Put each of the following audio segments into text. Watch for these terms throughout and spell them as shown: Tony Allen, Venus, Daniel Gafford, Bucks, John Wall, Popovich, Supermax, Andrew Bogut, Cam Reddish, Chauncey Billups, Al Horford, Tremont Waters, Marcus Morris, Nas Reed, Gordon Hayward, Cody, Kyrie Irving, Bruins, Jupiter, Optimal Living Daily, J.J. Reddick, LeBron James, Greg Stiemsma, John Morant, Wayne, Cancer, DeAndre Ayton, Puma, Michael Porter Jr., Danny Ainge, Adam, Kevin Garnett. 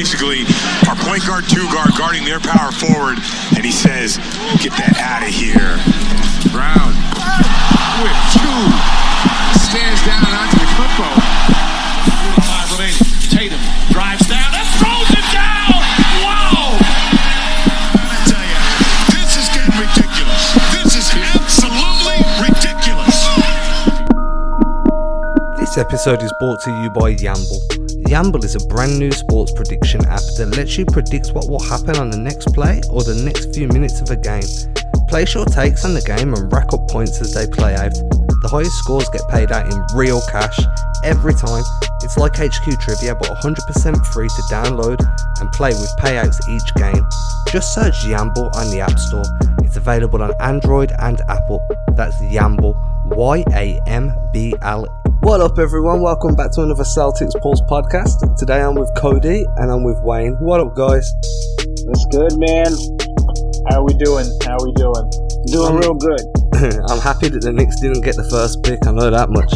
basically our point guard, two guard, guarding their power forward, and he says, get that out of here. Brown with two, stands down onto the clip-o. 5 remaining. Tatum drives down and throws it down. Wow! I tell you, this is getting ridiculous. This is absolutely ridiculous. This episode is brought to you by Yamble. Yamble is a brand new sports prediction app that lets you predict what will happen on the next play or the next few minutes of a game. Place your takes on the game and rack up points as they play out. The highest scores get paid out in real cash every time. It's like HQ Trivia, but 100% free to download and play with payouts each game. Just search Yamble on the App Store. It's available on Android and Apple. That's Yamble, Y-A-M-B-L-E. What up, everyone? Welcome back to another Celtics Pulse podcast. Today I'm with Cody and I'm with Wayne. What up, guys? What's good, man? How are we doing? Doing real good. I'm happy that the Knicks didn't get the first pick. I know that much.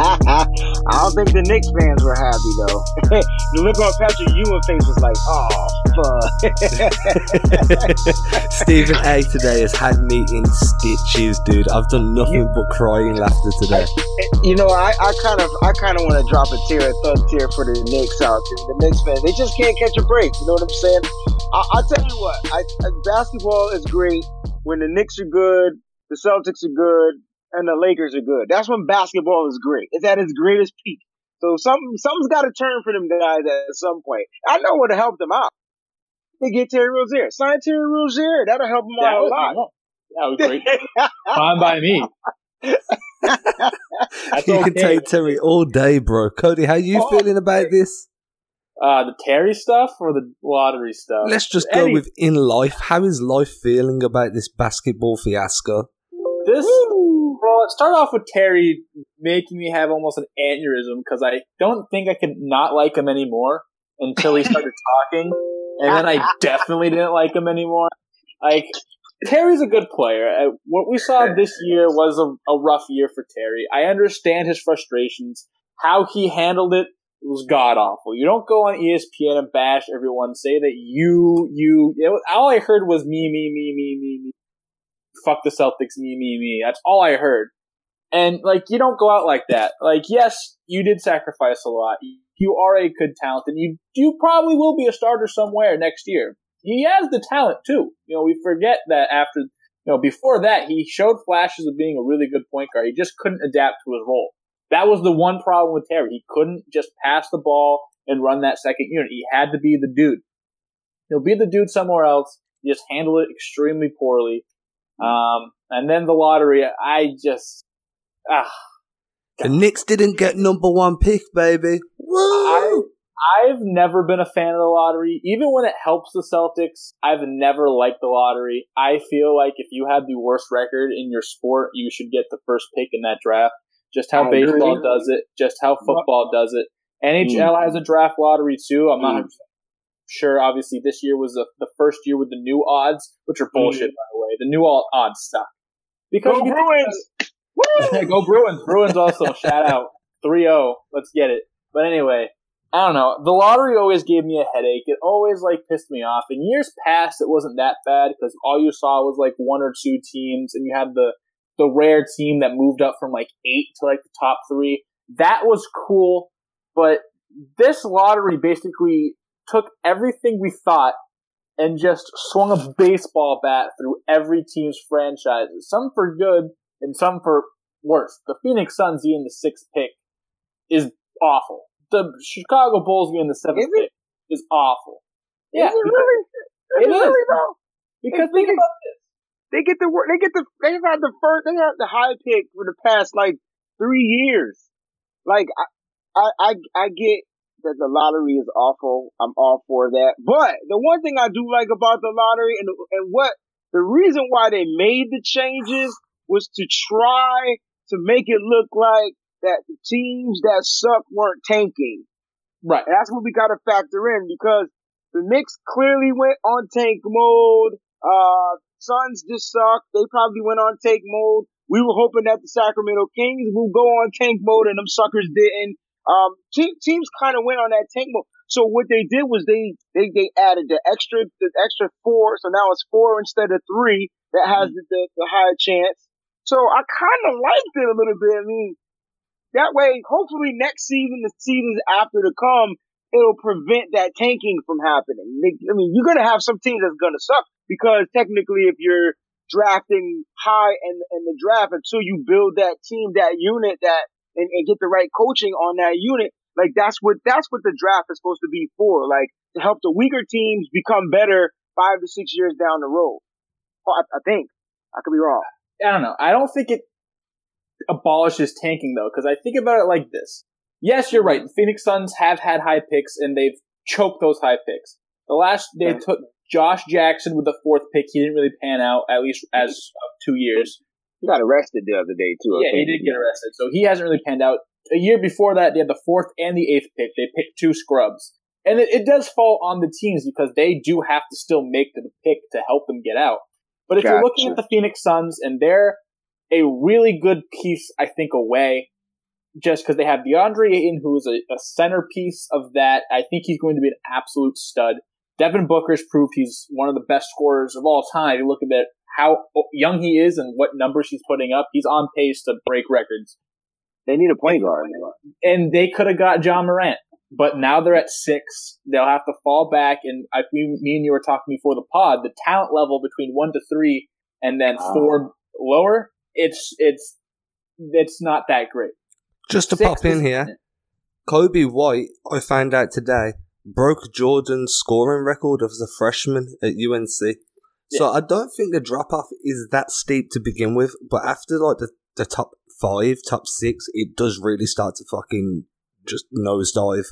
I don't think the Knicks fans were happy, though. The look on Patrick Ewing's face was like, oh, fuck. Stephen A. today has had me in stitches, dude. I've done nothing but cry and laughter today. You know, I kind of want to drop a tear, a thug tear for the Knicks out there. The Knicks fans, they just can't catch a break. You know what I'm saying? I'll tell you what. Basketball is great when the Knicks are good, the Celtics are good, and the Lakers are good. That's when basketball is great. It's at its greatest peak. So something's got to turn for them guys at some point. I know what to help them out. They get Terry Rozier. Sign Terry Rozier. That'll help them out a lot. That would be great. Fine by me. You can take Terry all day, bro. Cody, how you feeling about this? The Terry stuff or the lottery stuff? Let's just go with in life. How is life feeling about this basketball fiasco? Well, it started off with Terry making me have almost an aneurysm because I don't think I could not like him anymore until he started talking, and then I definitely didn't like him anymore. Like, Terry's a good player. What we saw this year was a rough year for Terry. I understand his frustrations. How he handled it was god-awful. You don't go on ESPN and bash everyone, say that all I heard was me. Fuck the Celtics, me. That's all I heard. And, like, you don't go out like that. Like, yes, you did sacrifice a lot. You are a good talent, and you probably will be a starter somewhere next year. He has the talent, too. You know, we forget that after, before that, he showed flashes of being a really good point guard. He just couldn't adapt to his role. That was the one problem with Terry. He couldn't just pass the ball and run that second unit. He had to be the dude. He'll be the dude somewhere else. He just handled it extremely poorly. And then the lottery, the Knicks didn't get number one pick, baby. Woo! I've never been a fan of the lottery. Even when it helps the Celtics, I've never liked the lottery. I feel like if you have the worst record in your sport, you should get the first pick in that draft. Just how baseball does it, just how football does it. NHL has a draft lottery too. I'm not sure, obviously, this year was the first year with the new odds, which are bullshit, by the way. The new odds suck. Go Bruins! Go Bruins! Bruins also, shout out. 3-0. Let's get it. But anyway, I don't know. The lottery always gave me a headache. It always, pissed me off. In years past, it wasn't that bad because all you saw was, one or two teams, and you had the rare team that moved up from 8 to the top 3. That was cool, but this lottery basically took everything we thought and just swung a baseball bat through every team's franchises, some for good and some for worse. The Phoenix Suns being the 6th pick is awful. The Chicago Bulls being the 7th pick is awful. Yeah, is it really? It is. Because think about this. They had the high pick for the past 3 years. I get that the lottery is awful. I'm all for that. But the one thing I do like about the lottery and the reason why they made the changes was to try to make it look like that the teams that suck weren't tanking. Right. And that's what we got to factor in because the Knicks clearly went on tank mode. Suns just suck. They probably went on tank mode. We were hoping that the Sacramento Kings will go on tank mode and them suckers didn't. Teams kind of went on that tank mode. So what they did was they added the extra four. So now it's four instead of three that has the higher chance. So I kind of liked it a little bit. I mean, that way, hopefully next season, the seasons after to come, it'll prevent that tanking from happening. I mean, you're going to have some teams that's going to suck because technically if you're drafting high in the draft until you build that team, that unit, that and get the right coaching on that unit, like that's what the draft is supposed to be for, like to help the weaker teams become better 5 to 6 years down the road. I think. I could be wrong. I don't know. I don't think it abolishes tanking though, because I think about it like this. Yes, you're right. The Phoenix Suns have had high picks, and they've choked those high picks. The last they took Josh Jackson with the fourth pick. He didn't really pan out, at least as of 2 years. He got arrested the other day, too. Yeah, he did get arrested, so he hasn't really panned out. A year before that, they had the fourth and the eighth pick. They picked two scrubs. And it does fall on the teams because they do have to still make the pick to help them get out. But if you're looking at the Phoenix Suns, and they're a really good piece, I think, away, just because they have DeAndre Ayton, who is a centerpiece of that. I think he's going to be an absolute stud. Devin Booker's proved he's one of the best scorers of all time. You look at that, how young he is and what numbers he's putting up. He's on pace to break records. They need a point guard. And they could have got John Morant, but now they're at 6. They'll have to fall back. And me and you were talking before the pod, the talent level between 1 to 3 and then 4 lower, it's not that great. Just to pop in here, Kobe White, I found out today, broke Jordan's scoring record as a freshman at UNC. Yeah. So I don't think the drop-off is that steep to begin with, but after like the top 5, top 6, it does really start to fucking just nosedive.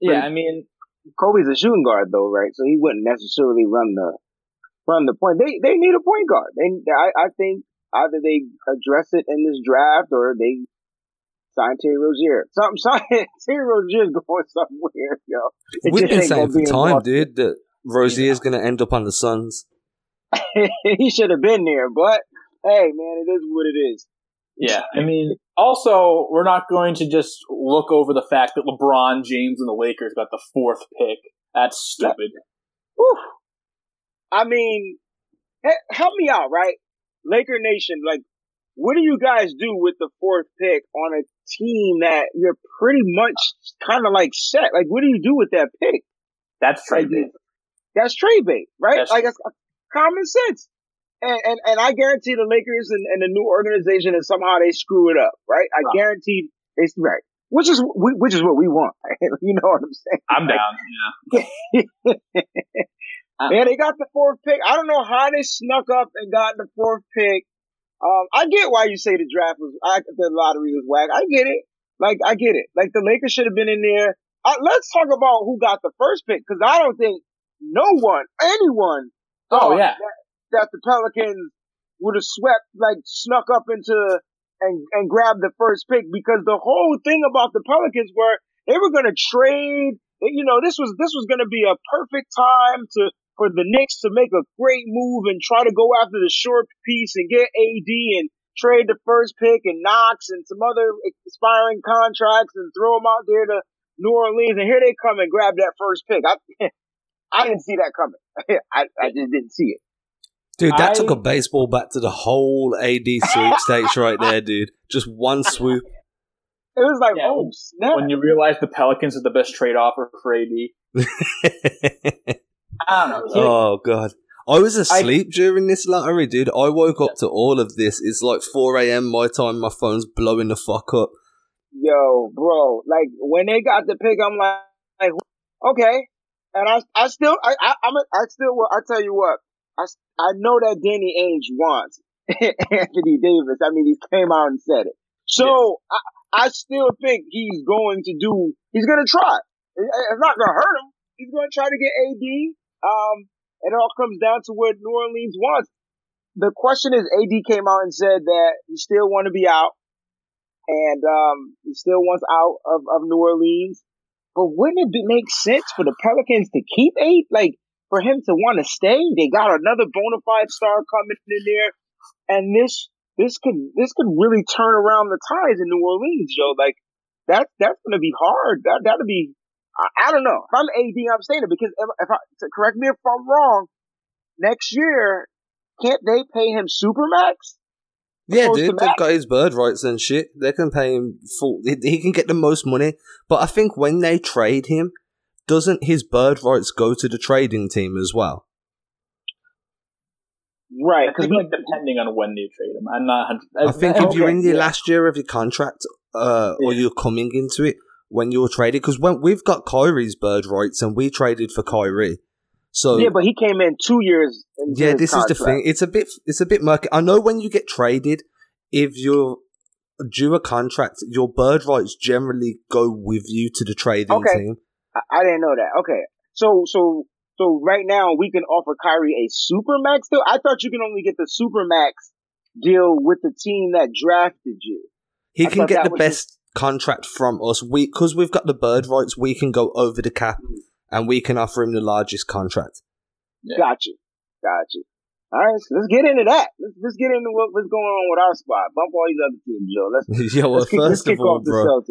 Yeah, I mean, Kobe's a shooting guard though, right? So he wouldn't necessarily run the point. They need a point guard. I think either they address it in this draft or they sign Terry Rozier. Terry Rozier's going somewhere, yo. We've been saying for time, dude, that Rozier's going to end up on the Suns. He should have been there, but hey, man, it is what it is. Yeah, I mean, also, we're not going to just look over the fact that LeBron James and the Lakers got the 4th pick. That's stupid. Whew. I mean, help me out, right? Laker Nation, like, what do you guys do with the 4th pick on a team that you're pretty much kind of like set? Like, what do you do with that pick? That's trade bait. That's trade bait, right? That's that's common sense. And I guarantee the Lakers and the new organization and somehow they screw it up, right? I guarantee it's right. Which is what we want. Right? You know what I'm saying? I'm down. Yeah. Man, they got the 4th pick. I don't know how they snuck up and got the 4th pick. I get why you say the lottery was whack. I get it. Like the Lakers should have been in there. Let's talk about who got the 1st pick because I don't think anyone. Oh yeah. That the Pelicans would have snuck up into and grabbed the 1st pick because the whole thing about the Pelicans were they were going to trade. You know, this was going to be a perfect time for the Knicks to make a great move and try to go after the short piece and get AD and trade the 1st pick and Knox and some other expiring contracts and throw them out there to New Orleans. And here they come and grab that 1st pick. I didn't see that coming. I just didn't see it. Dude, that took a baseball bat to the whole AD sweepstakes right there, dude. Just one swoop. It was like, oh, snap. When you realize the Pelicans are the best trade offer for AD. I don't know. Oh, God. I was asleep during this lottery, dude. I woke up to all of this. It's like 4 a.m. my time. My phone's blowing the fuck up. Yo, bro. Like, when they got the pick, I'm like okay. And I tell you what. I know that Danny Ainge wants Anthony Davis. I mean, he came out and said it. So, yes. I still think he's going to try. It's not going to hurt him. He's going to try to get AD. It all comes down to what New Orleans wants. The question is, AD came out and said that he still want to be out, and he still wants out of New Orleans. But wouldn't it make sense for the Pelicans to keep AD? Like, for him to want to stay? They got another bona fide star coming in there, and this could really turn around the tides in New Orleans, yo. Like, that's going to be hard. That'll be, I don't know. If I'm AD, I'm saying it because if I correct me if I'm wrong, next year, can't they pay him Supermax? Yeah, dude, they've got his bird rights and shit. They can pay him full. He can get the most money. But I think when they trade him, doesn't his bird rights go to the trading team as well? Right, because depending on when you trade him, I'm not. I think if you're in the last year of your contract, or you're coming into it when you're traded, because when we've got Kyrie's bird rights and we traded for Kyrie. So yeah, but he came in 2 years. Yeah, this contract is the thing. It's a bit murky. I know when you get traded, if you're due a contract, your bird rights generally go with you to the trading team. I didn't know that. Okay, so right now we can offer Kyrie a Supermax deal. I thought you can only get the Supermax deal with the team that drafted you. He can get the best contract from us. Because we've got the bird rights, we can go over the cap. And we can offer him the largest contract. Yeah. Got you. All right, so let's get into that. Let's get into what's going on with our squad. Bump all these other teams, Joe. Let's kick off, bro,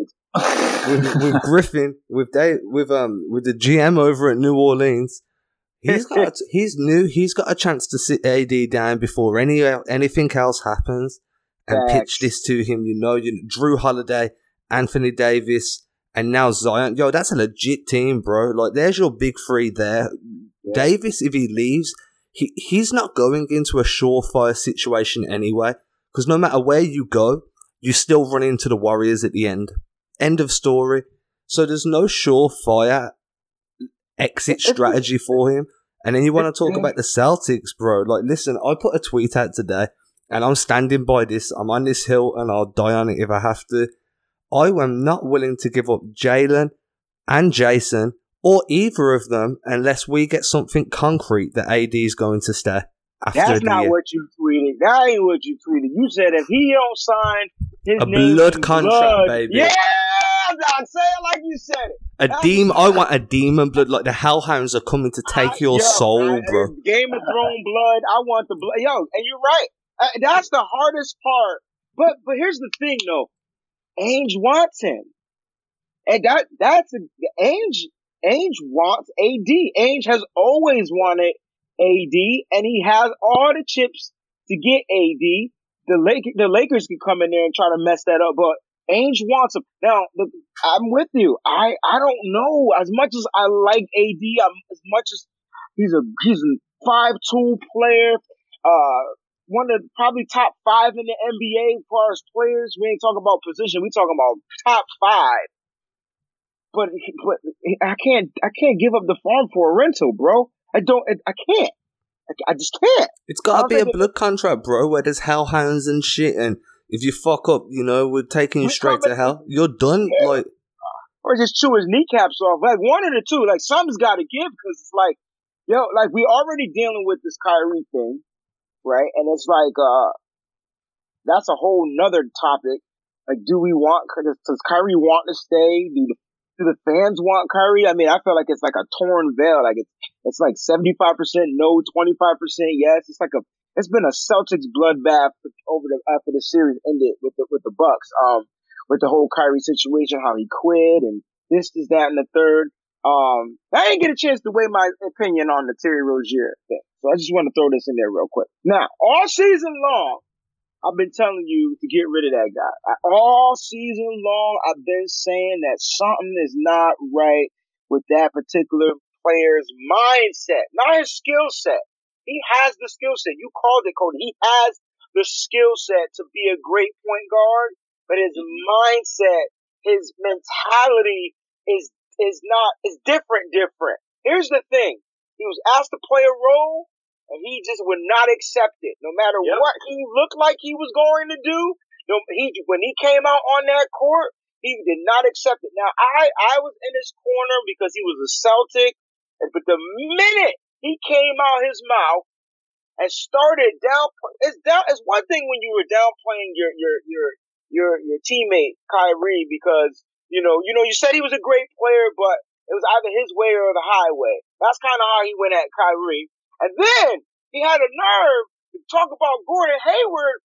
with Griffin, with the GM over at New Orleans, he's got a chance to sit AD down before anything else happens and pitch this to him. Drew Holiday, Anthony Davis. And now Zion, yo, that's a legit team, bro. Like, there's your big three there. Yeah. Davis, if he leaves, he's not going into a surefire situation anyway. Because no matter where you go, you still run into the Warriors at the end. End of story. So there's no surefire exit strategy for him. And then you want to talk about the Celtics, bro. Like, listen, I put a tweet out today, and I'm standing by this. I'm on this hill, and I'll die on it if I have to. I am not willing to give up Jaylen and Jason or either of them unless we get something concrete that AD is going to stay after. That's not what you tweeted. That ain't what you tweeted. You said if he don't sign his name. A blood contract, baby. Yeah! Dog, say it like you said it. I want a demon blood. Like the hellhounds are coming to take your soul, bro. Game of Thrones blood. I want the blood. Yo, and you're right. That's the hardest part. But here's the thing, though. Ainge wants him. And Ainge wants AD. Ainge has always wanted AD, and he has all the chips to get AD. The Lakers could come in there and try to mess that up, but Ainge wants him. Now, I'm with you. I don't know. As much as I like AD, as much as he's a 5'2" player, one of the probably top five in the NBA as far as players. We ain't talking about position. We talking about top five. But I can't give up the farm for a rental, bro. I can't. I just can't. It's gotta be a blood contract, bro, where there's hellhounds and shit. And if you fuck up, we're taking you straight to hell. You're done. Yeah. Like, or just chew his kneecaps off. Like one of the two. Like something's gotta give because it's like, like we already dealing with this Kyrie thing. Right, and it's like that's a whole nother topic. Like, does Kyrie want to stay? Do the fans want Kyrie? I mean, I feel like it's like a torn veil. Like it's like 75% no, 25% yes. It's been a Celtics bloodbath after the series ended with the Bucks. With the whole Kyrie situation, how he quit and this, that, and the third. I didn't get a chance to weigh my opinion on the Terry Rozier thing. So I just want to throw this in there real quick. Now, all season long, I've been telling you to get rid of that guy. All season long, I've been saying that something is not right with that particular player's mindset, not his skill set. He has the skill set. You called it, Cody. He has the skill set to be a great point guard, but his mindset, his mentality is different. Here's the thing. He was asked to play a role, and he just would not accept it. No matter what he looked like he was going to do, when he came out on that court, he did not accept it. Now, I was in his corner because he was a Celtic, but the minute he came out his mouth and started downplaying, it's one thing when you were downplaying your teammate, Kyrie, because you said he was a great player, but it was either his way or the highway. That's kind of how he went at Kyrie. And then he had a nerve to talk about Gordon Hayward.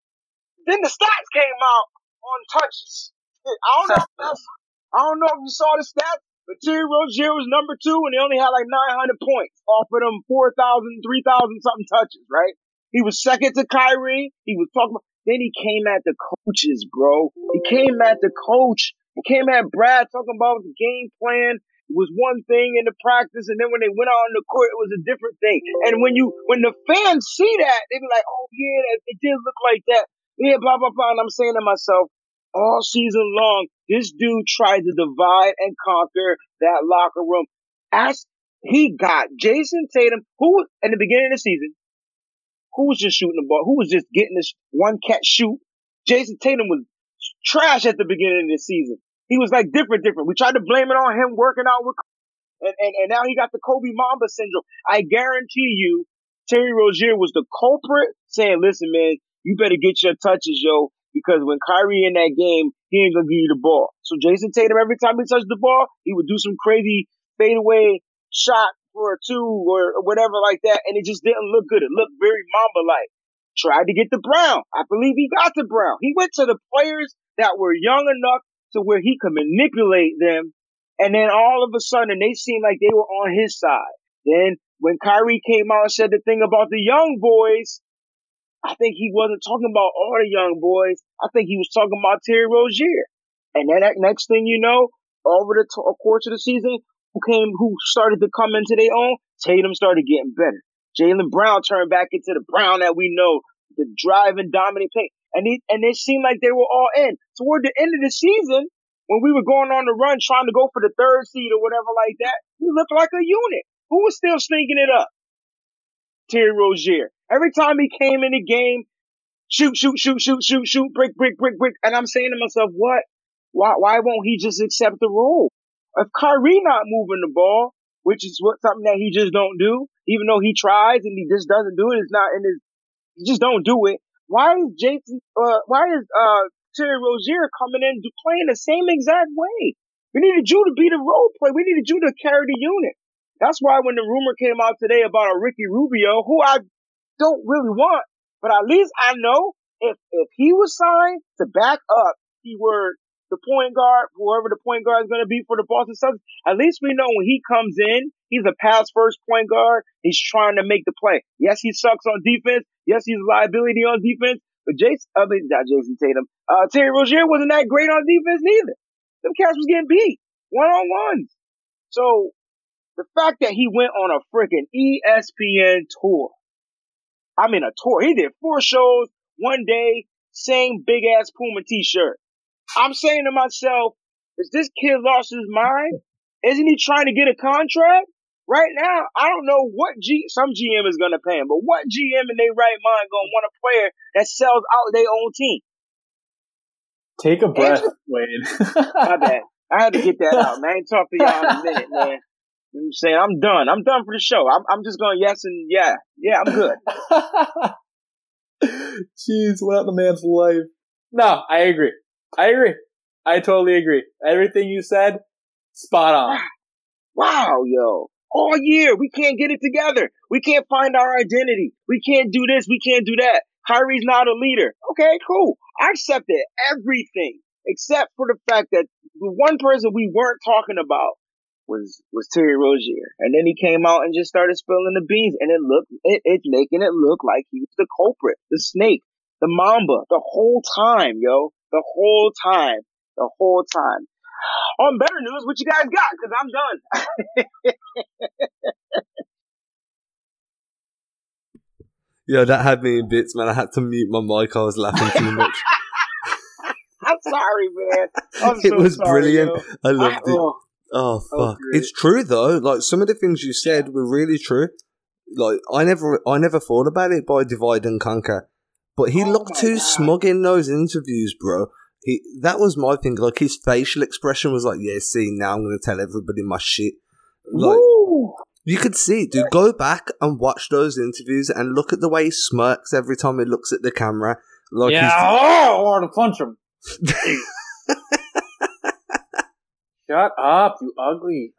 Then the stats came out on touches. I don't know if that's know if you saw the stats, but Terry Rozier was number two, and he only had like 900 points off of them 4,000, 3,000-something touches, right? He was second to Kyrie. He was talking about... Then he came at the coaches, bro. He came at the coach. He came at Brad talking about the game plan. It was one thing in the practice, and then when they went out on the court, it was a different thing. And when the fans see that, they be like, oh, yeah, it did look like that. Yeah, blah, blah, blah. And I'm saying to myself, all season long, this dude tried to divide and conquer that locker room. As he got Jason Tatum, who in the beginning of the season, who was just shooting the ball? Who was just getting this one-catch shoot? Jason Tatum was trash at the beginning of the season. He was like different. We tried to blame it on him working out with and now he got the Kobe Mamba syndrome. I guarantee you, Terry Rozier was the culprit saying, listen, man, you better get your touches, yo, because when Kyrie in that game, he ain't going to give you the ball. So Jason Tatum, every time he touched the ball, he would do some crazy fadeaway shot for a two or whatever like that, and it just didn't look good. It looked very Mamba-like. Tried to get to Brown. I believe he got to Brown. He went to the players that were young enough to where he could manipulate them, and then all of a sudden they seemed like they were on his side. Then when Kyrie came out and said the thing about the young boys, I think he wasn't talking about all the young boys. I think he was talking about Terry Rozier. And then that next thing you know, over the course of the season, who started to come into their own, Tatum started getting better. Jaylen Brown turned back into the Brown that we know, the drive and dominant play. And it seemed like they were all in. Toward the end of the season, when we were going on the run trying to go for the third seed or whatever like that, we looked like a unit. Who was still stinking it up? Terry Rozier. Every time he came in the game, shoot, brick. And I'm saying to myself, what? Why won't he just accept the role? If Kyrie not moving the ball, which is something that he just don't do, even though he tries and he just doesn't do it, he just don't do it. Why is Terry Rozier coming in playing the same exact way? We needed you to be the role player. We needed you to carry the unit. That's why when the rumor came out today about a Ricky Rubio, who I don't really want, but at least I know if he was signed to back up, he were the point guard, whoever the point guard is going to be for the Boston Celtics, at least we know when he comes in, he's a pass-first point guard. He's trying to make the play. Yes, he sucks on defense. Yes, he's a liability on defense. But Terry Rozier wasn't that great on defense neither. Them cats was getting beat one-on-ones. So the fact that he went on a freaking ESPN tour, he did 4 shows, one day, same big-ass Puma t-shirt. I'm saying to myself, is this kid lost his mind? Isn't he trying to get a contract? Right now, I don't know what some GM is going to pay him, but what GM in their right mind going to want a player that sells out their own team? Take a breath, Wade. My bad. I had to get that out, man. I ain't talked to y'all in a minute, man. You know what I'm saying? I'm done. I'm done for the show. I'm just going yes and yeah. Yeah, I'm good. Jeez, what the man's life. No, I agree. I totally agree. Everything you said, spot on. Wow, yo. All year, we can't get it together. We can't find our identity. We can't do this. We can't do that. Kyrie's not a leader. Okay, cool. I accepted everything except for the fact that the one person we weren't talking about was Terry Rozier. And then he came out and just started spilling the beans, and it's making it look like he was the culprit, the snake, the Mamba, the whole time, yo. The whole time. On better news, what you guys got? Because I'm done. Yo, that had me in bits, man. I had to mute my mic. I was laughing too much. I'm sorry, man. It was brilliant. Yo. I loved it. Oh, fuck. It's true, though. Like, some of the things you said were really true. Like, I never thought about it by divide and conquer. But he looked too smug in those interviews, bro. That was my thing. Like, his facial expression was like, yeah, see, now I'm going to tell everybody my shit. Like, woo! You could see, dude, go back and watch those interviews and look at the way he smirks every time he looks at the camera. Like, yeah, I want to punch him. Shut up, you ugly.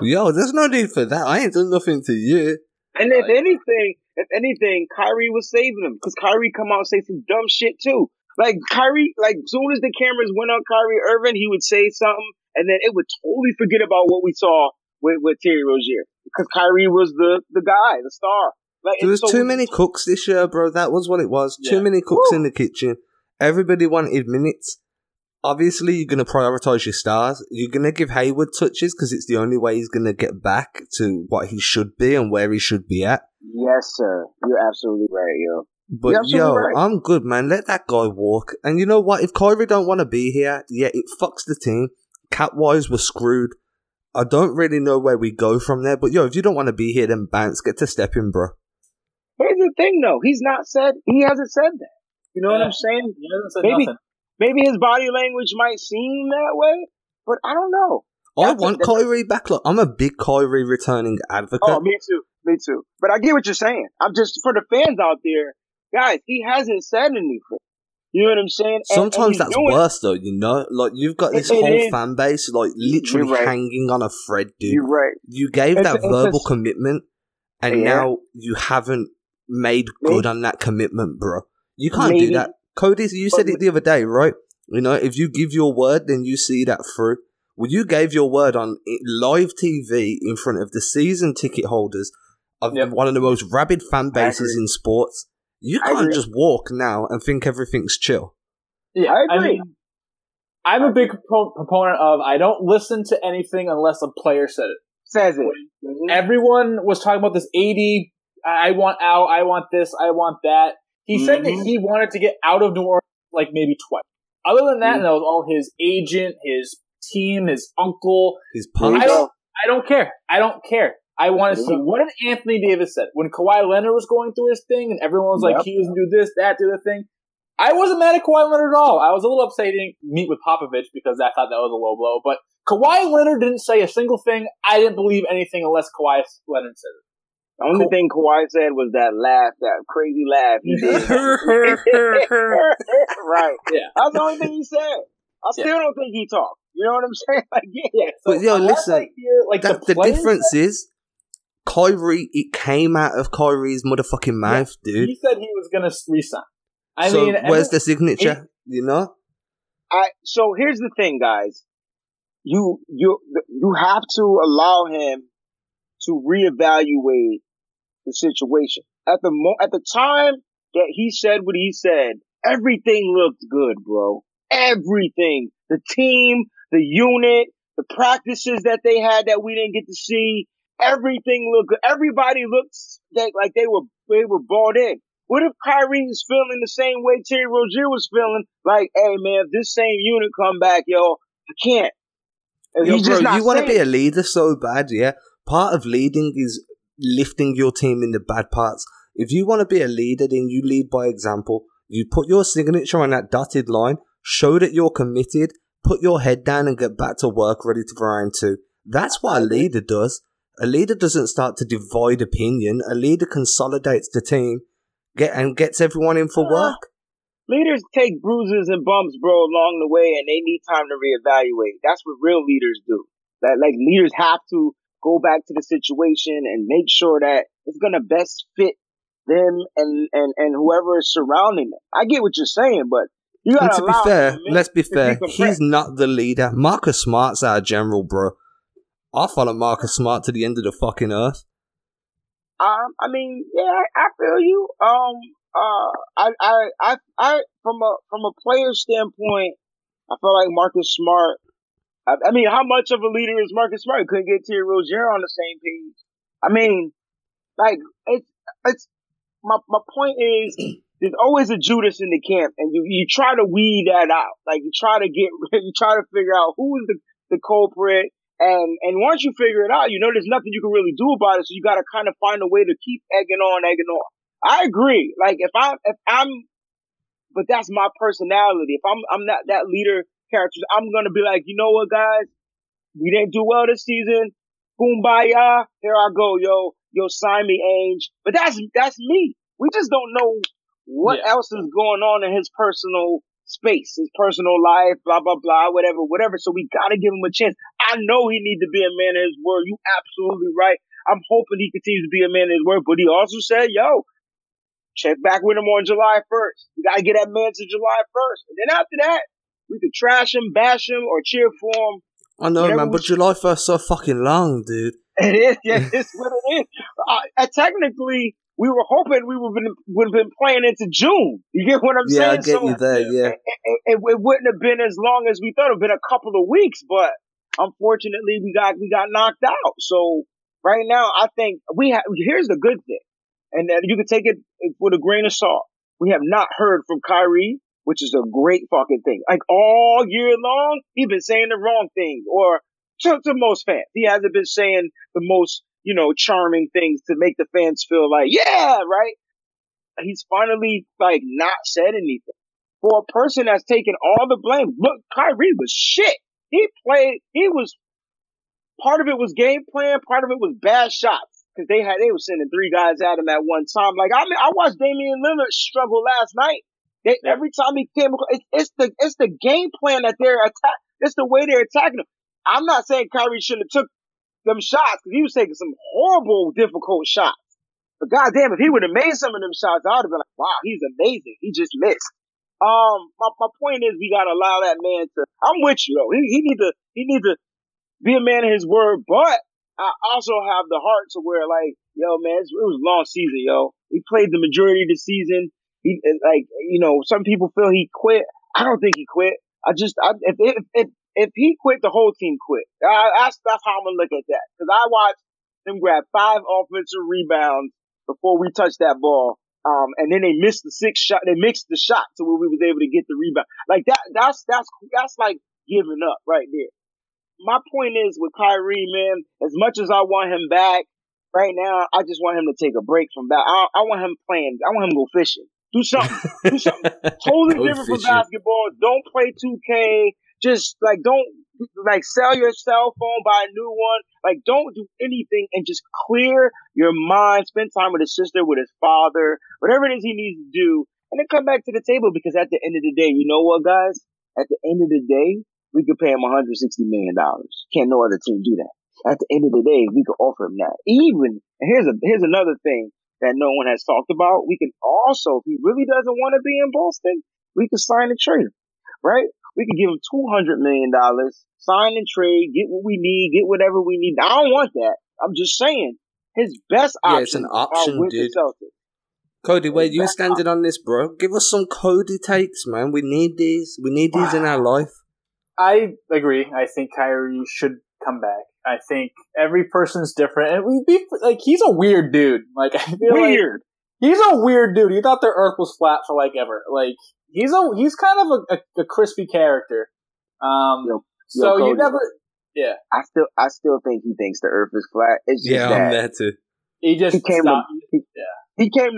Yo, there's no need for that. I ain't done nothing to you. And if anything, Kyrie was saving him because Kyrie come out and say some dumb shit too. Like, Kyrie, like, soon as the cameras went on Kyrie Irving, he would say something and then it would totally forget about what we saw with Terry Rozier, because Kyrie was the guy, the star. Like, there was so too many cooks this year, bro. That was what it was. Yeah. Too many cooks in the kitchen. Everybody wanted minutes. Obviously, you're going to prioritise your stars. You're going to give Hayward touches because it's the only way he's going to get back to what he should be and where he should be at. Yes, sir. You're absolutely right, yo. But, yo, right. I'm good, man. Let that guy walk. And you know what? If Kyrie don't want to be here, yeah, it fucks the team. Cap-wise, we're screwed. I don't really know where we go from there. But, yo, if you don't want to be here, then bounce. Get to step in, bro. Here's the thing, though. He hasn't said that. You know what I'm saying? He hasn't said nothing. Maybe his body language might seem that way, but I don't know. I want Kyrie back. Look, I'm a big Kyrie returning advocate. Oh, me too. But I get what you're saying. I'm just, for the fans out there, guys, he hasn't said anything. You know what I'm saying? Sometimes that's worse, though, you know? Like, you've got this whole fan base, like, literally hanging on a thread, dude. You're right. You gave that verbal commitment, and now you haven't made good on that commitment, bro. You can't do that. Cody, you said it the other day, right? You know, if you give your word, then you see that through. Well, you gave your word on live TV in front of the season ticket holders of one of the most rabid fan bases in sports. You can't just walk now and think everything's chill. Yeah, I agree. I mean, I'm a big proponent of I don't listen to anything unless a player said it. Says it. Everyone was talking about this AD, I want out, I want this, I want that. He said that he wanted to get out of New Orleans, like, maybe twice. Other than that, that was all his agent, his team, his uncle. His punk. I don't care. I want to see what did Anthony Davis said when Kawhi Leonard was going through his thing, and everyone was like, he doesn't do this, that, do the thing. I wasn't mad at Kawhi Leonard at all. I was a little upset he didn't meet with Popovich because I thought that was a low blow. But Kawhi Leonard didn't say a single thing. I didn't believe anything unless Kawhi Leonard said it. The only thing Kawhi said was that crazy laugh he did. Right. Yeah. That's the only thing he said. I still don't think he talked. You know what I'm saying? Like, yeah. So, but, yo, listen, the difference is Kyrie, it came out of Kyrie's motherfucking mouth, dude. He said he was going to resign. I mean, where's the signature? You know? So here's the thing, guys. You have to allow him to reevaluate the situation. At the time that he said what he said, everything looked good, bro. Everything. The team, the unit, the practices that they had that we didn't get to see, everything looked good. Everybody looked like they were bought in. What if Kyrie is feeling the same way Terry Rozier was feeling? Like, hey, man, if this same unit come back, yo, I can't. Yo, bro, you want to be a leader so bad, yeah? Part of leading is lifting your team in the bad parts. If you want to be a leader, then you lead by example. You put your signature on that dotted line, show that you're committed, put your head down and get back to work ready for round two. That's what a leader does. A leader doesn't start to divide opinion. A leader consolidates the team and gets everyone in for work. Leaders take bruises and bumps, bro, along the way, and they need time to reevaluate. That's what real leaders do. That, like, leaders have to go back to the situation and make sure that it's going to best fit them and whoever is surrounding them. I get what you're saying, but you got to be fair. Let's be fair. He's not the leader. Marcus Smart's our general, bro. I'll follow Marcus Smart to the end of the fucking earth. I mean, yeah, I feel you. I from a player standpoint, I feel like Marcus Smart. I mean, how much of a leader is Marcus Smart? He couldn't get Terry Rozier on the same page. I mean, like, it's my point is there's always a Judas in the camp, and you try to weed that out. Like, you try to figure out who is the culprit, and once you figure it out, you know there's nothing you can really do about it. So you got to kind of find a way to keep egging on. I agree. Like, but that's my personality. If I'm not that leader characters, I'm gonna be like, you know what, guys, we didn't do well this season. Kumbaya, here I go, yo, sign me, Ainge. But that's me. We just don't know what else is going on in his personal space, his personal life, blah blah blah, whatever. So we gotta give him a chance. I know he needs to be a man of his word. You absolutely right. I'm hoping he continues to be a man of his word. But he also said, yo, check back with him on July 1st. We gotta get that man to July 1st, and then after that, we could trash him, bash him, or cheer for him I know, man, but July 1st is so fucking long, dude. It is, yeah, it's what it is. Technically, we were hoping we would have been playing into June. You get what I'm saying? Yeah, I get so, you there, yeah. It wouldn't have been as long as we thought. It would have been a couple of weeks, but unfortunately, we got knocked out. So right now, I think here's the good thing, and you can take it with a grain of salt. We have not heard from Kyrie, which is a great fucking thing. Like, all year long, he's been saying the wrong thing, or to most fans. He hasn't been saying the most, charming things to make the fans feel like, yeah, right? He's finally, like, not said anything. For a person that's taken all the blame, look, Kyrie was shit. Part of it was game plan, part of it was bad shots. Because they were sending three guys at him at one time. Like, I mean, I watched Damian Lillard struggle last night. Every time he came across, it's the game plan that they're attacking. It's the way they're attacking him. I'm not saying Kyrie shouldn't have took them shots, because he was taking some horrible, difficult shots. But goddamn, if he would have made some of them shots, I would have been like, wow, he's amazing. He just missed. My point is, we gotta allow that man to. I'm with you though. He needs to be a man of his word, but I also have the heart to where, like, yo, man, it was a long season, yo. He played the majority of the season. He, like, some people feel he quit. I don't think he quit. If he quit, the whole team quit. That's how I'm gonna look at that. Because I watched them grab 5 offensive rebounds before we touched that ball, and then they missed the 6th shot. They mixed the shot to where we was able to get the rebound. Like that. That's like giving up right there. My point is with Kyrie, man. As much as I want him back right now, I just want him to take a break from that. I want him playing. I want him to go fishing. Do something. Do something totally different from basketball. Don't play 2K. Just, like, don't, like, sell your cell phone, buy a new one. Like, don't do anything and just clear your mind. Spend time with his sister, with his father, whatever it is he needs to do. And then come back to the table, because at the end of the day, you know what, guys? At the end of the day, we could pay him $160 million. Can't no other team do that. At the end of the day, we could offer him that. Even, and here's another thing that no one has talked about. We can also, if he really doesn't want to be in Boston, we can sign and trade him, right? We could give him $200 million, sign and trade, get what we need, get whatever we need. I don't want that. I'm just saying, his best option. Yeah, it's an option, dude. Cody, where you standing on this, bro? Give us some Cody takes, man. We need these. We need these in our life. I agree. I think Kyrie should come back. I think every person's different, and he's a weird dude. Like, I feel weird. Like, he's a weird dude. He thought the Earth was flat for like ever. Like. He's kind of a crispy character. So Cody, you never, yeah. I still think he thinks the Earth is flat. It's just I'm that too. He came to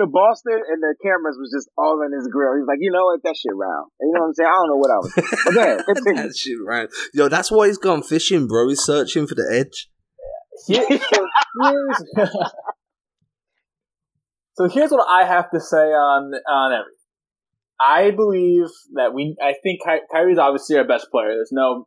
Boston and the cameras was just all in his grill. He's like, you know what, that shit round. You know what I'm saying? I don't know what I was doing. But go ahead. That shit round. Yo, that's why he's gone fishing, bro. He's searching for the edge. Yeah. So here's what I have to say on everything. I believe that I think Kyrie's obviously our best player. There's no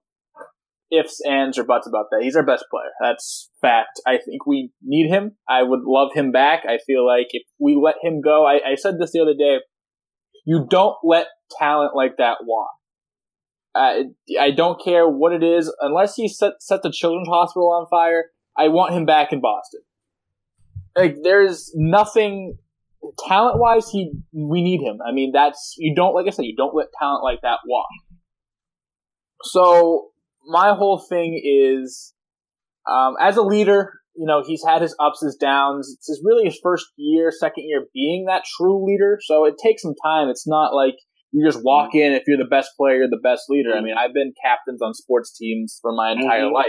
ifs, ands, or buts about that. He's our best player. That's fact. I think we need him. I would love him back. I feel like if we let him go, I said this the other day, you don't let talent like that walk. I don't care what it is. Unless he set the children's hospital on fire, I want him back in Boston. Like, there's nothing... Talent-wise, we need him. I mean, you don't let talent like that walk. So my whole thing is, as a leader, he's had his ups, his downs. It's really his first year, second year being that true leader. So it takes some time. It's not like you just walk in. If you're the best player, you're the best leader. I mean, I've been captains on sports teams for my entire life.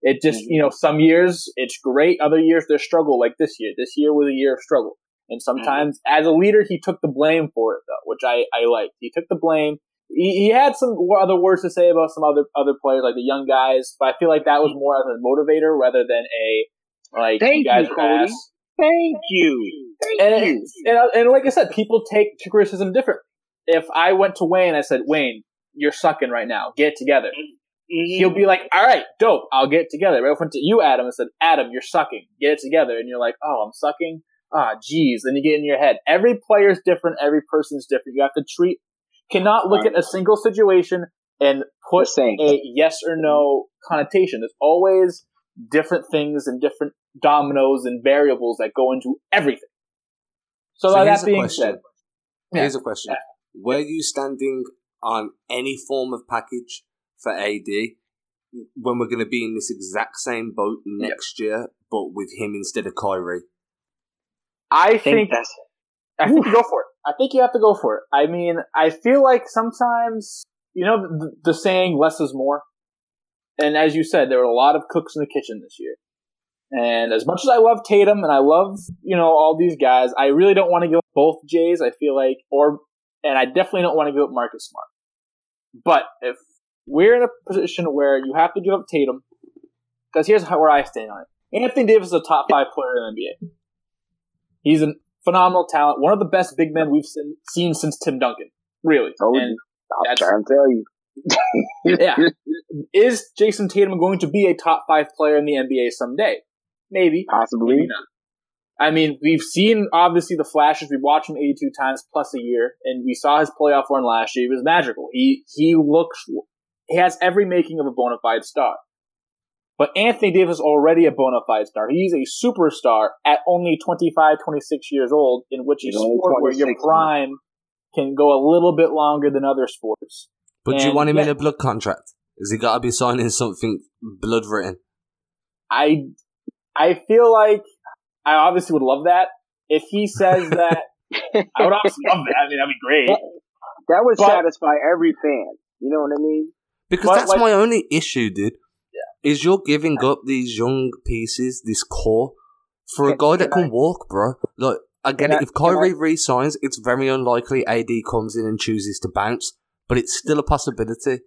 It just, some years it's great. Other years there's struggle, like this year. This year was a year of struggle. And sometimes, as a leader, he took the blame for it, though, which I liked. He took the blame. He had some other words to say about some other players, like the young guys. But I feel like that was more of a motivator rather than a, like, thank you guys are ass. Thank you. Thank you. And like I said, people take criticism different. If I went to Wayne, I said, Wayne, you're sucking right now. Get it together. He'll be like, all right, dope. I'll get it together. But if I went to you, Adam, and said, Adam, you're sucking. Get it together. And you're like, oh, I'm sucking? Ah, geez. Then you get in your head. Every player's different. Every person's different. You have to cannot look at a single situation and put a yes or no connotation. There's always different things and different dominoes and variables that go into everything. So that being said, here's a question. Yeah. Were you standing on any form of package for AD when we're going to be in this exact same boat next year, but with him instead of Kyrie? I think you go for it. I think you have to go for it. I mean, I feel like sometimes, you know, the saying less is more. And as you said, there were a lot of cooks in the kitchen this year. And as much as I love Tatum and I love, you know, all these guys, I really don't want to give up both Jays, I feel like, and I definitely don't want to give up Marcus Smart. But if we're in a position where you have to give up Tatum, because here's where I stand on it. Anthony Davis is a top 5 player in the NBA. He's a phenomenal talent, one of the best big men we've seen since Tim Duncan, really. I'm trying to tell you. Yeah. Is Jason Tatum going to be a top 5 player in the NBA someday? Maybe. Possibly. Maybe not. I mean, we've seen, obviously, the flashes. We've watched him 82 times plus a year, and we saw his playoff run last year. He was magical. He has every making of a bona fide star. But Anthony Davis is already a bona fide star. He's a superstar at only 25, 26 years old, in which a sport where your prime can go a little bit longer than other sports. But do you want him in a blood contract? Has he got to be signing something blood-written? I feel like I obviously would love that. If he says that, I would obviously love that. I mean, that'd be great. That would satisfy every fan. You know what I mean? Because that's my only issue, dude. Yeah. Is you're giving up these young pieces, this core, for a guy that can walk, bro. Like, I get it. If Kyrie re-signs, it's very unlikely AD comes in and chooses to bounce. But it's still a possibility.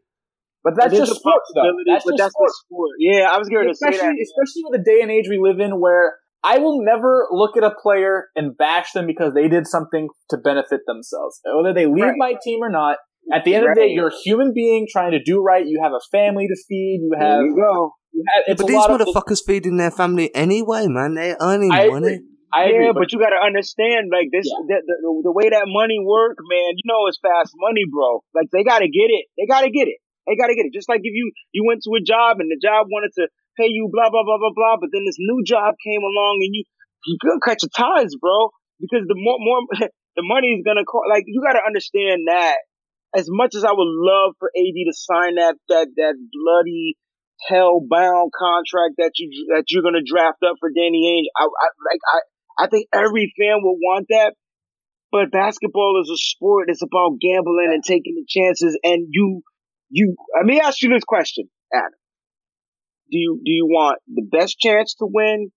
But that's just sports, though. That's just sport. Yeah, I was going to say that. Especially with the day and age we live in where I will never look at a player and bash them because they did something to benefit themselves. Whether they leave my team or not, at the end of the day, you're a human being trying to do right. You have a family to feed. You have... There you go. But these motherfuckers feeding their family anyway, man. They're earning money. Agree. Yeah, but you got to understand, like, this, the way that money work, man, you know it's fast money, bro. Like, they got to get it. Just like if you went to a job and the job wanted to pay you blah, blah, blah, blah, blah, but then this new job came along and you couldn't cut your ties, bro, because the more the money is going to cost. Like, you got to understand that. As much as I would love for AD to sign that bloody hell-bound contract that you're going to draft up for Danny Ainge, I think every fan will want that, but basketball is a sport. It's about gambling and taking the chances. And you. Let me ask you this question, Adam. Do you want the best chance to win,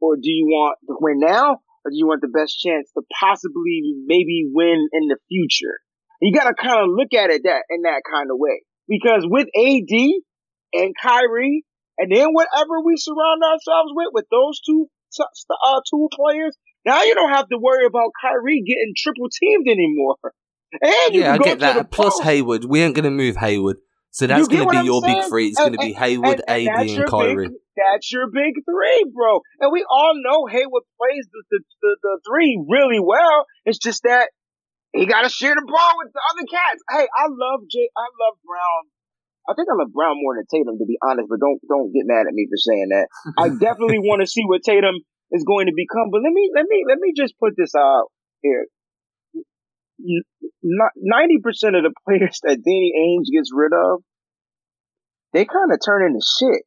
or do you want to win now, or do you want the best chance to possibly maybe win in the future? You got to kind of look at it in that kind of way, because with AD and Kyrie, and then whatever we surround ourselves with those two players. Now you don't have to worry about Kyrie getting triple teamed anymore. And I get that. Plus Hayward, we ain't going to move Hayward, so that's going to be your big three. It's going to be Hayward, AD, and Kyrie. That's your big three, bro. And we all know Hayward plays the three really well. It's just that he got to share the ball with the other cats. Hey, I love Brown. I think I love Brown more than Tatum, to be honest, but don't get mad at me for saying that. I definitely want to see what Tatum is going to become, but let me just put this out here. 90% of the players that Danny Ainge gets rid of, they kind of turn into shit.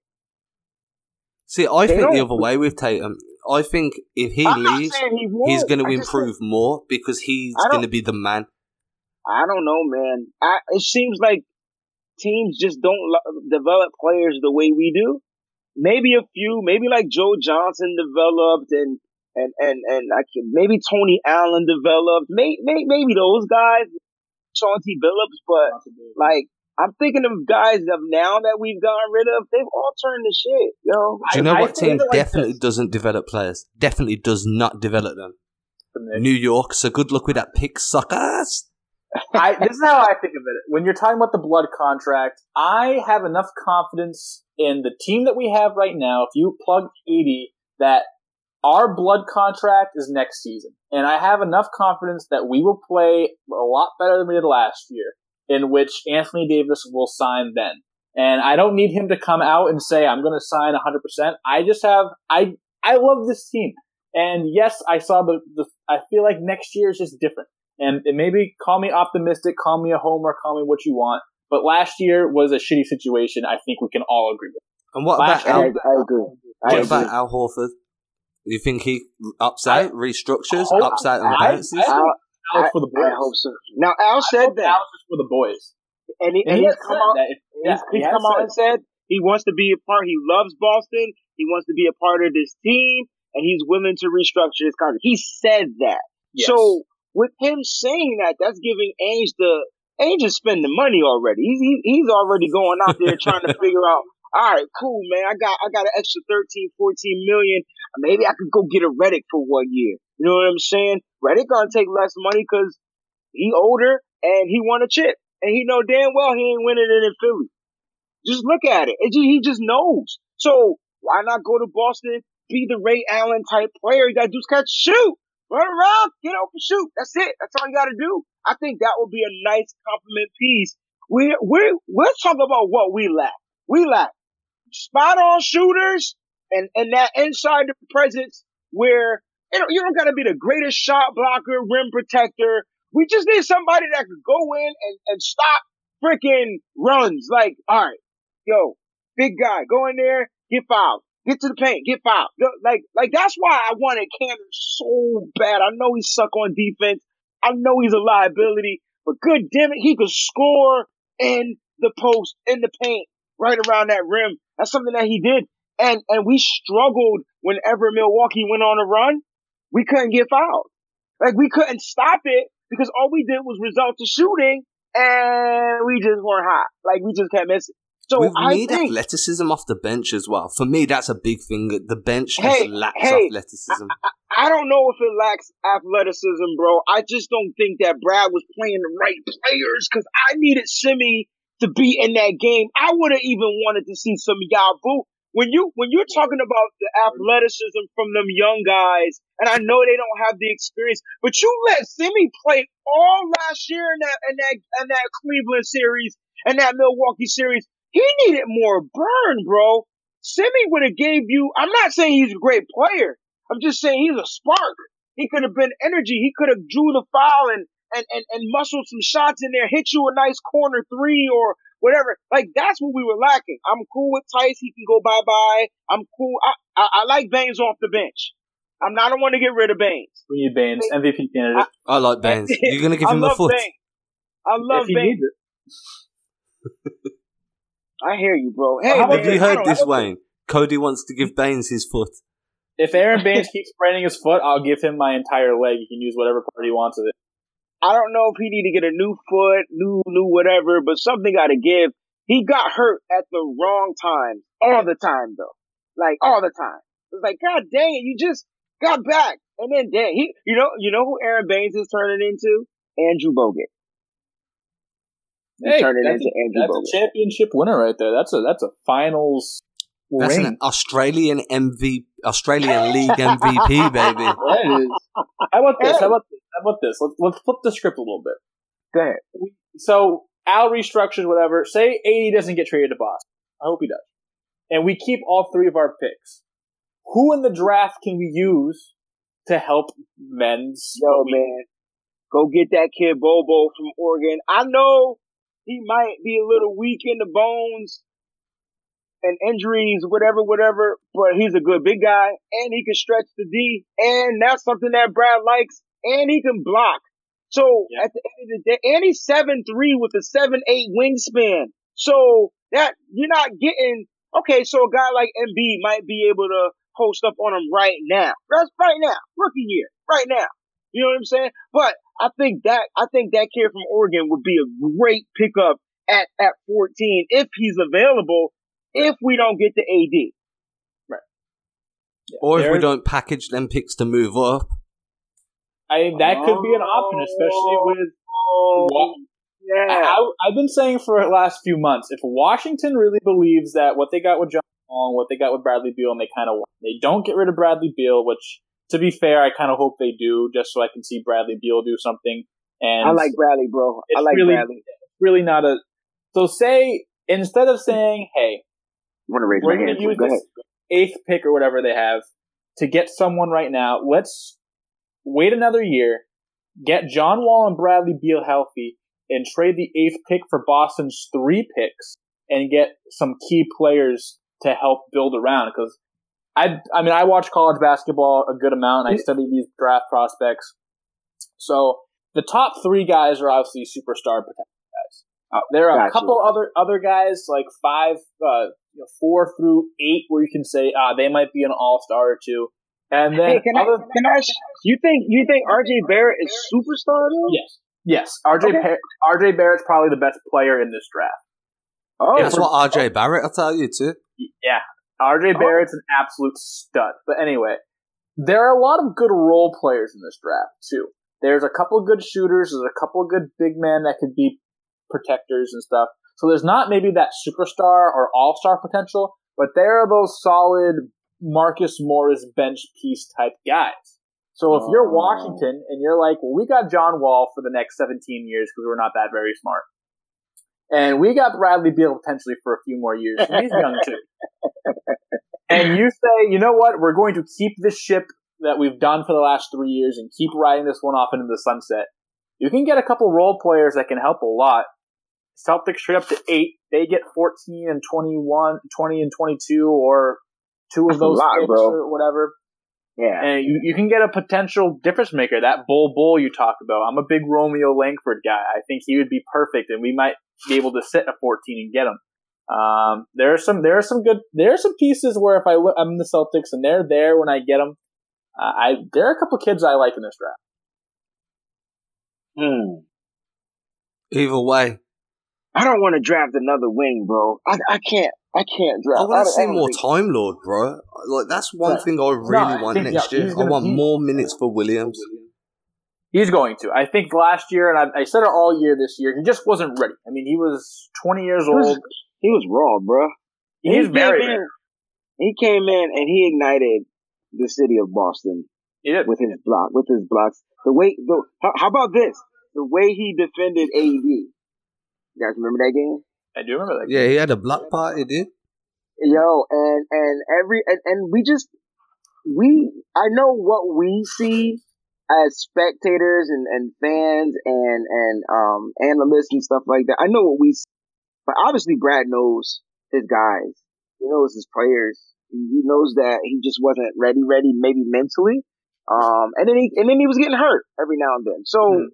See, I think the other way with Tatum. I think if he leaves, he's going to improve more because he's going to be the man. I don't know, man. It seems like teams just don't develop players the way we do. Maybe a few, maybe like Joe Johnson developed, and maybe Tony Allen developed, maybe those guys, Chauncey Billups, but like I'm thinking of guys of now that we've gotten rid of, they've all turned to shit, yo. Do you know what team definitely doesn't develop players? Definitely does not develop them. New York, so good luck with that pick, suckers. This is how I think of it. When you're talking about the blood contract, I have enough confidence in the team that we have right now, if you plug 80, that our blood contract is next season. And I have enough confidence that we will play a lot better than we did last year. in which Anthony Davis will sign then. And I don't need him to come out and say, I'm going to sign 100%. I just have, I love this team. And yes, I saw the I feel like next year is just different. And maybe call me optimistic, call me a homer, call me what you want. But last year was a shitty situation. I think we can all agree with. And what about Al Horford? Do you think he upside restructures, upside and balances? Al's for the boys. I hope so. Now Al said that Al's is for the boys, and he's come out and said he wants to be a part. He loves Boston. He wants to be a part of this team, and he's willing to restructure his contract. He said that. Yes. So with him saying that, that's giving Ainge Ainge is spending money already. He's already going out there trying to figure out. All right, cool, man. I got an extra 13, 14 million. Maybe I could go get a Reddick for 1 year. You know what I'm saying? Reddick gonna take less money because he older and he won a chip. And he know damn well he ain't winning it in Philly. Just look at it. He just knows. So why not go to Boston, be the Ray Allen type player? You gotta do catch, shoot, run around, get open, shoot. That's it. That's all you gotta do. I think that would be a nice compliment piece. We're talking about what we lack. We lack spot on shooters and that inside the presence where you don't gotta be the greatest shot blocker, rim protector. We just need somebody that could go in and stop freaking runs. Like, all right, yo, big guy, go in there, get fouled. Get to the paint, get fouled. Like that's why I wanted Cam so bad. I know he suck on defense. I know he's a liability, but good damn it, he could score in the post, in the paint, right around that rim. That's something that he did. And we struggled whenever Milwaukee went on a run. We couldn't get fouled. Like, we couldn't stop it because all we did was result to shooting, and we just weren't hot. Like, we just kept missing. So I think athleticism off the bench as well. For me, that's a big thing. The bench just lacks athleticism. I don't know if it lacks athleticism, bro. I just don't think that Brad was playing the right players because I needed Simi to be in that game. I would have even wanted to see some Yabu. When you're talking about the athleticism from them young guys, and I know they don't have the experience, but you let Simi play all last year in that Cleveland series and that Milwaukee series. He needed more burn, bro. Simi would have gave you. I'm not saying he's a great player. I'm just saying he's a spark. He could have been energy. He could have drew the foul and muscled some shots in there, hit you a nice corner three or whatever. Like, that's what we were lacking. I'm cool with Tice. He can go bye-bye. I'm cool. I like Baines off the bench. I don't want to get rid of Baines. We need Baines. MVP candidate. I like Baines. You're going to give him a foot. I love Baines. I hear you, bro. Hey, have you heard this, Wayne? Cody wants to give Baines his foot. If Aaron Baines keeps spraining his foot, I'll give him my entire leg. He can use whatever part he wants of it. I don't know if he need to get a new foot, new whatever, but something got to give. He got hurt at the wrong time all the time, though. Like, all the time. It's like, God dang it, you just got back. And then, dang, you know who Aaron Baines is turning into? Andrew Bogut. That's a championship winner right there. That's a finals ring. That's an Australian League MVP, baby. That is. How about this? Let's flip the script a little bit. Go ahead. So Al restructures whatever. Say AD doesn't get traded to Boston. I hope he does. And we keep all three of our picks. Who in the draft can we use to help men's? Yo, man. Go get that kid Bobo from Oregon. I know he might be a little weak in the bones and injuries, whatever, but he's a good big guy, and he can stretch the D, and that's something that Brad likes, and he can block. So At the end of the day, and he's 7'3" with a 7'8" wingspan. So that you're not getting – okay, so a guy like Embiid might be able to post up on him right now. That's right now, rookie year, right now. You know what I'm saying? But I think that kid from Oregon would be a great pickup at 14 if he's available. If we don't get the AD, right? Yeah. Or if we don't package them picks to move up, that could be an option, especially with. I've been saying for the last few months, if Washington really believes that what they got with John Wall, what they got with Bradley Beal, and they don't get rid of Bradley Beal, which. To be fair, I kind of hope they do, just so I can see Bradley Beal do something. And I like Bradley, bro. I like Bradley. really not a. So say instead of saying, "Hey, we're going to use this eighth pick or whatever they have to get someone right now," let's wait another year, get John Wall and Bradley Beal healthy, and trade the eighth pick for Boston's 3 picks and get some key players to help build around. Because I mean, I watch college basketball a good amount, and I study these draft prospects. So the top 3 guys are obviously superstar potential guys. There are a couple other guys, like 4 through 8, where you can say they might be an all-star or two. And then, hey, you think R.J. Barrett is superstar though? Yes. R.J. Barrett's probably the best player in this draft. Oh, that's what R.J. Barrett. I'll tell you too. Yeah, R.J. Barrett's an absolute stud. But anyway, there are a lot of good role players in this draft too. There's a couple of good shooters. There's a couple of good big men that could be protectors and stuff. So there's not maybe that superstar or all-star potential, but there are those solid Marcus Morris bench piece type guys. So if you're Washington and you're like, well, we got John Wall for the next 17 years because we're not that very smart. And we got Bradley Beal potentially for a few more years. And he's young too. And you say, you know what? We're going to keep this ship that we've done for the last 3 years and keep riding this one off into the sunset. You can get a couple role players that can help a lot. Celtics trade up to 8. They get 14 and 21, 20 and 22 or 2 of those picks or whatever. Yeah. And you can get a potential difference maker, that bull you talked about. I'm a big Romeo Langford guy. I think he would be perfect, and we might be able to sit at 14 and get him. There are some pieces where if I'm in the Celtics and they're there when I get them, there are a couple kids I like in this draft. Either way, I don't want to draft another wing, bro. I can't draft. I want to see more Time Lord, bro. Like that's one thing I really want next year. I want more minutes for Williams. He's going to. I think last year, and I said it all year this year, he just wasn't ready. I mean, he was 20 years old. He was raw, bro. He's very rare. He came in and he ignited the city of Boston with his blocks. How about this? The way he defended AD. You guys remember that game? I do remember that game. Yeah, he had a block party, dude. Yo, I know what we see as spectators and fans and analysts and stuff like that. I know what we see. But obviously Brad knows his guys. He knows his players. He knows that he just wasn't ready, maybe mentally. And then he was getting hurt every now and then. So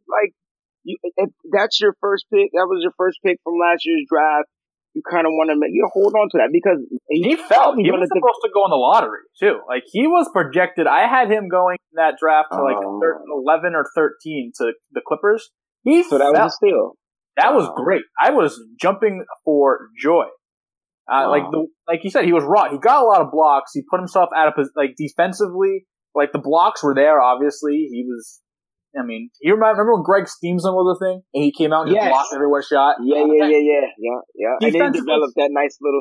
if that's your first pick, that was your first pick from last year's draft, you kind of want to hold on to that because he felt he was supposed to go in the lottery too. Like he was projected. I had him going in that draft to 11 or 13 to the Clippers. So that was a steal. That was great. I was jumping for joy. Like you said, he was raw. He got a lot of blocks. He put himself out of defensively. Like, the blocks were there, obviously. You remember when Greg Steamson was a thing? And he came out and just blocked everyone's shot? Yeah. And then he developed that nice little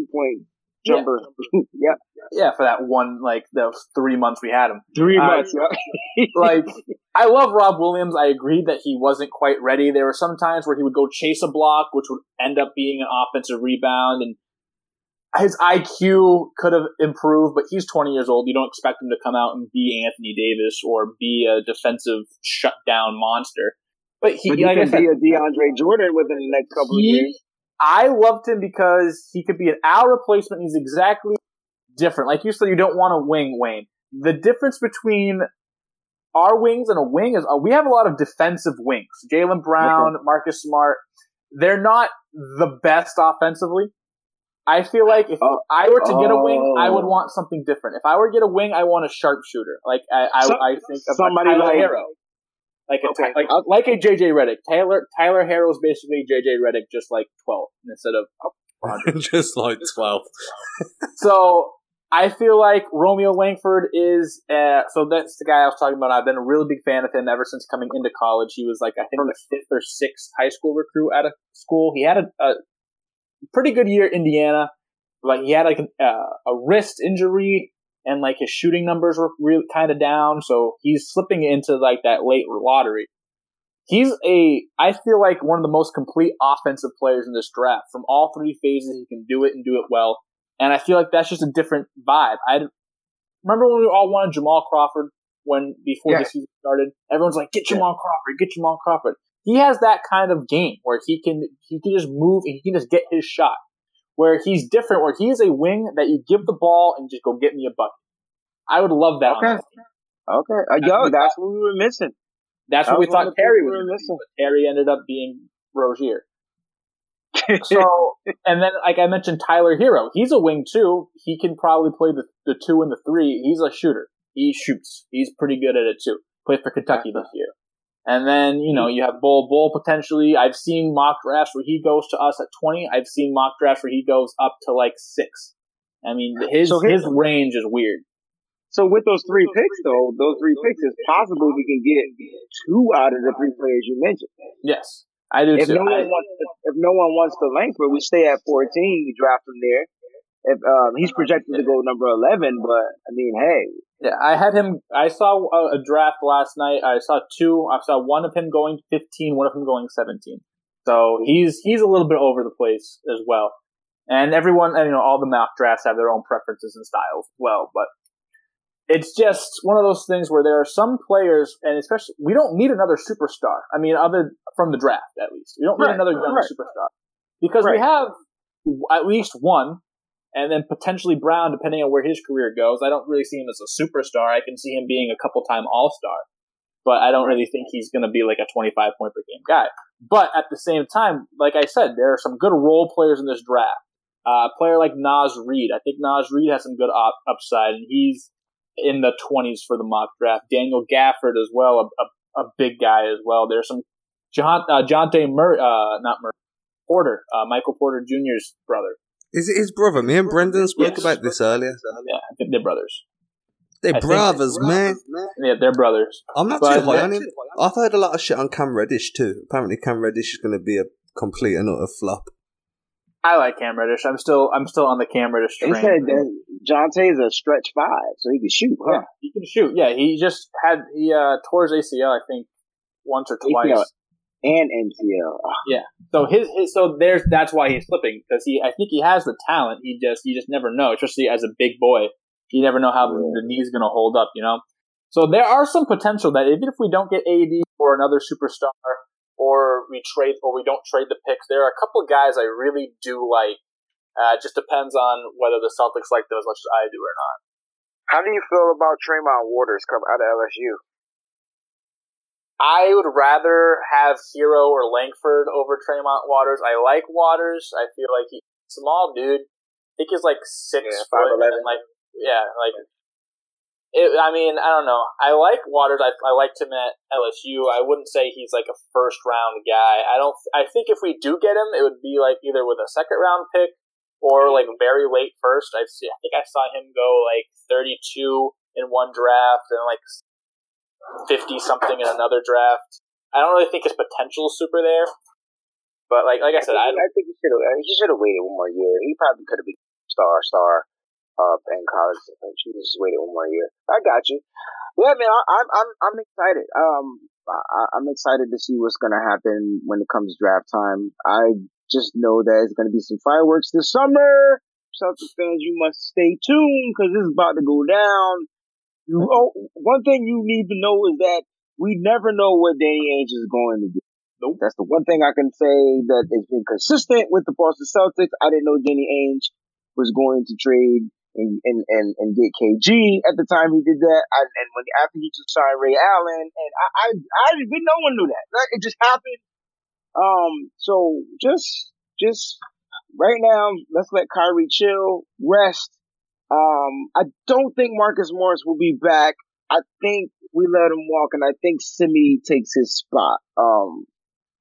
2-point jumper. Yeah. Yeah, for that one, the 3 months we had him. 3 months, yeah. I love Rob Williams. I agreed that he wasn't quite ready. There were some times where he would go chase a block, which would end up being an offensive rebound, and his IQ could have improved, but he's 20 years old. You don't expect him to come out and be Anthony Davis or be a defensive shutdown monster. But he can be a DeAndre Jordan within the next couple of years. I loved him because he could be an Al replacement. He's exactly different. Like you said, you don't want a wing, Wayne. The difference between our wings and a wing is we have a lot of defensive wings. Jaylen Brown, Marcus Smart, they're not the best offensively. I feel like if I were to get a wing, I would want something different. If I were to get a wing, I want a sharpshooter. I think of somebody like Tyler Herro. Like a J.J. Reddick. Tyler Herro is basically J.J. Reddick just like 12 instead of 100. Just like 12. So I feel like Romeo Langford is so that's the guy I was talking about. I've been a really big fan of him ever since coming into college. He was I think the 5th or 6th high school recruit out of school. He had a pretty good year, Indiana. He had a wrist injury, and his shooting numbers were really kind of down. So he's slipping into that late lottery. He's I feel like one of the most complete offensive players in this draft. From all three phases, he can do it and do it well. And I feel like that's just a different vibe. I remember when we all wanted Jamal Crawford before the season started. Everyone's like, get Jamal Crawford, get Jamal Crawford. He has that kind of game where he can just move and he can just get his shot. Where he's different, where he is a wing that you give the ball and just go get me a bucket. I would love that. Okay. That's what we were missing. That's what we thought Terry was missing. But Terry ended up being Rozier. So, and then, like I mentioned, Tyler Herro. He's a wing, too. He can probably play the two and the three. He's a shooter. He shoots. He's pretty good at it, too. Played for Kentucky this year. And then, you have Bull potentially. I've seen mock drafts where he goes to us at 20. I've seen mock drafts where he goes up to, 6. I mean, his range is weird. So with those three picks, it's possible we can get two out of the three players you mentioned. Yes, I do too. If no one wants to Langford, we stay at 14. We draft him there. If he's projected to go number 11, but I mean, hey, yeah, I had him. I saw a draft last night. I saw two. I saw one of him going 15, one of him going 17. So he's a little bit over the place as well. And everyone, all the mock drafts have their own preferences and styles as well, but. It's just one of those things where there are some players, and especially we don't need another superstar. I mean, other from the draft at least, we don't need another young superstar because we have at least one, and then potentially Brown, depending on where his career goes. I don't really see him as a superstar. I can see him being a couple-time All-Star, but I don't really think he's going to be like a 25-point-per-game guy. But at the same time, like I said, there are some good role players in this draft. A player like Nas Reed, I think Nas Reed has some good upside, and he's in the 20s for the mock draft. Daniel Gafford as well, a big guy as well. There's some Porter, Michael Porter Jr.'s brother. Is it his brother? Me and Brendan spoke about this earlier. Yeah, I think they're brothers. They're brothers, man. Yeah, they're brothers. I'm not too high on him. I've heard a lot of shit on Cam Reddish too. Apparently Cam Reddish is going to be a complete and utter flop. I like Cam Reddish. I'm still on the Cam Reddish train. He said that Jontae's a stretch five, so he can shoot, huh? Yeah, he can shoot. Yeah, he tore his ACL, I think, once or twice. ACL and MCL. Yeah. So that's why he's slipping, because I think he has the talent. You just never know, especially as a big boy. You never know how the knee's going to hold up, So there are some potential that even if we don't get AD or another superstar, or we trade, or we don't trade the picks. There are a couple of guys I really do like. It just depends on whether the Celtics like them as much as I do or not. How do you feel about Tremont Waters coming out of LSU? I would rather have Herro or Langford over Tremont Waters. I like Waters. I feel like he's a small dude. I think he's 6'5", 5'11". I don't know. I like Waters. I liked him at LSU. I wouldn't say he's a first round guy. I think if we do get him, it would be either with a second round pick or very late first. I think I saw him go 32 in one draft and 50 something in another draft. I don't really think his potential is super there. But I think he should have waited one more year. He probably could have been star. In college, and she just waited one more year. I got you. Yeah, man, I'm excited. I'm excited to see what's gonna happen when it comes to draft time. I just know that it's gonna be some fireworks this summer. Celtics fans, you must stay tuned because it's about to go down. One thing you need to know is that we never know what Danny Ainge is going to do. Nope. That's the one thing I can say that has been consistent with the Boston Celtics. I didn't know Danny Ainge was going to trade and get KG at the time he did that, after he just signed Ray Allen, and no one knew that. It just happened. So just right now, let's let Kyrie chill, rest. I don't think Marcus Morris will be back. I think we let him walk, and I think Simi takes his spot. I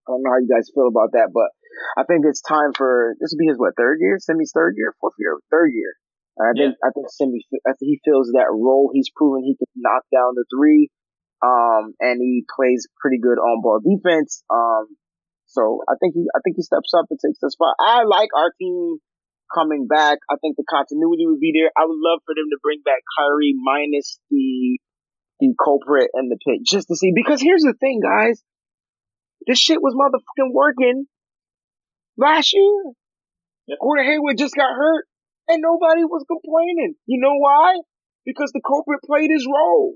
don't know how you guys feel about that, but I think it's time for this will be his third year, Simi's third year, fourth year, third year. I think Simi, he fills that role. He's proven he can knock down the three, and he plays pretty good on ball defense. So I think he steps up and takes the spot. I like our team coming back. I think the continuity would be there. I would love for them to bring back Kyrie minus the culprit and the pick, just to see. Because here's the thing, guys, This shit was motherfucking working last year. Yeah. Gordon Hayward just got hurt, and nobody was complaining. You know why? Because the culprit played his role.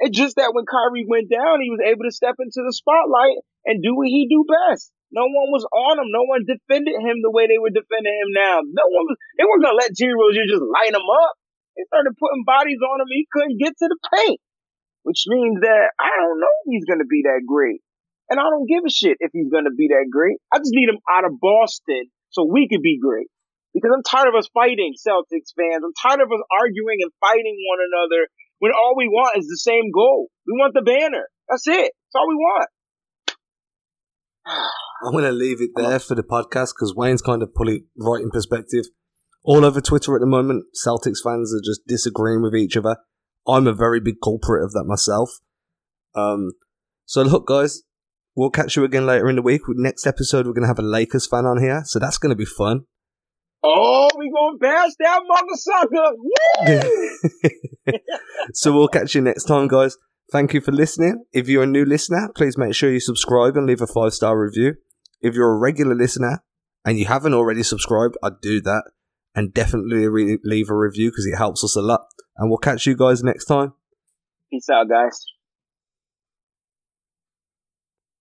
It's just that when Kyrie went down, he was able to step into the spotlight and do what he do best. No one was on him. No one defended him the way they were defending him now. No one was. They weren't going to let Terry Rozier just light him up. They started putting bodies on him. He couldn't get to the paint, which means that I don't know if he's going to be that great. And I don't give a shit if he's going to be that great. I just need him out of Boston so we could be great. Because I'm tired of us fighting, Celtics fans. I'm tired of us arguing and fighting one another when all we want is the same goal. We want the banner. That's it. That's all we want. I'm going to leave it there for the podcast because Wayne's kind of put it right in perspective. All over Twitter at the moment, Celtics fans are just disagreeing with each other. I'm a very big culprit of that myself. So look, guys, we'll catch you again later in the week. With next episode, we're going to have a Lakers fan on here, so that's going to be fun. Oh, we going past that mother sucker! So we'll catch you next time, guys. Thank you for listening. If you're a new listener, please make sure you subscribe and leave a 5-star review. If you're a regular listener and you haven't already subscribed, I'd do that. And definitely leave a review because it helps us a lot. And we'll catch you guys next time. Peace out, guys.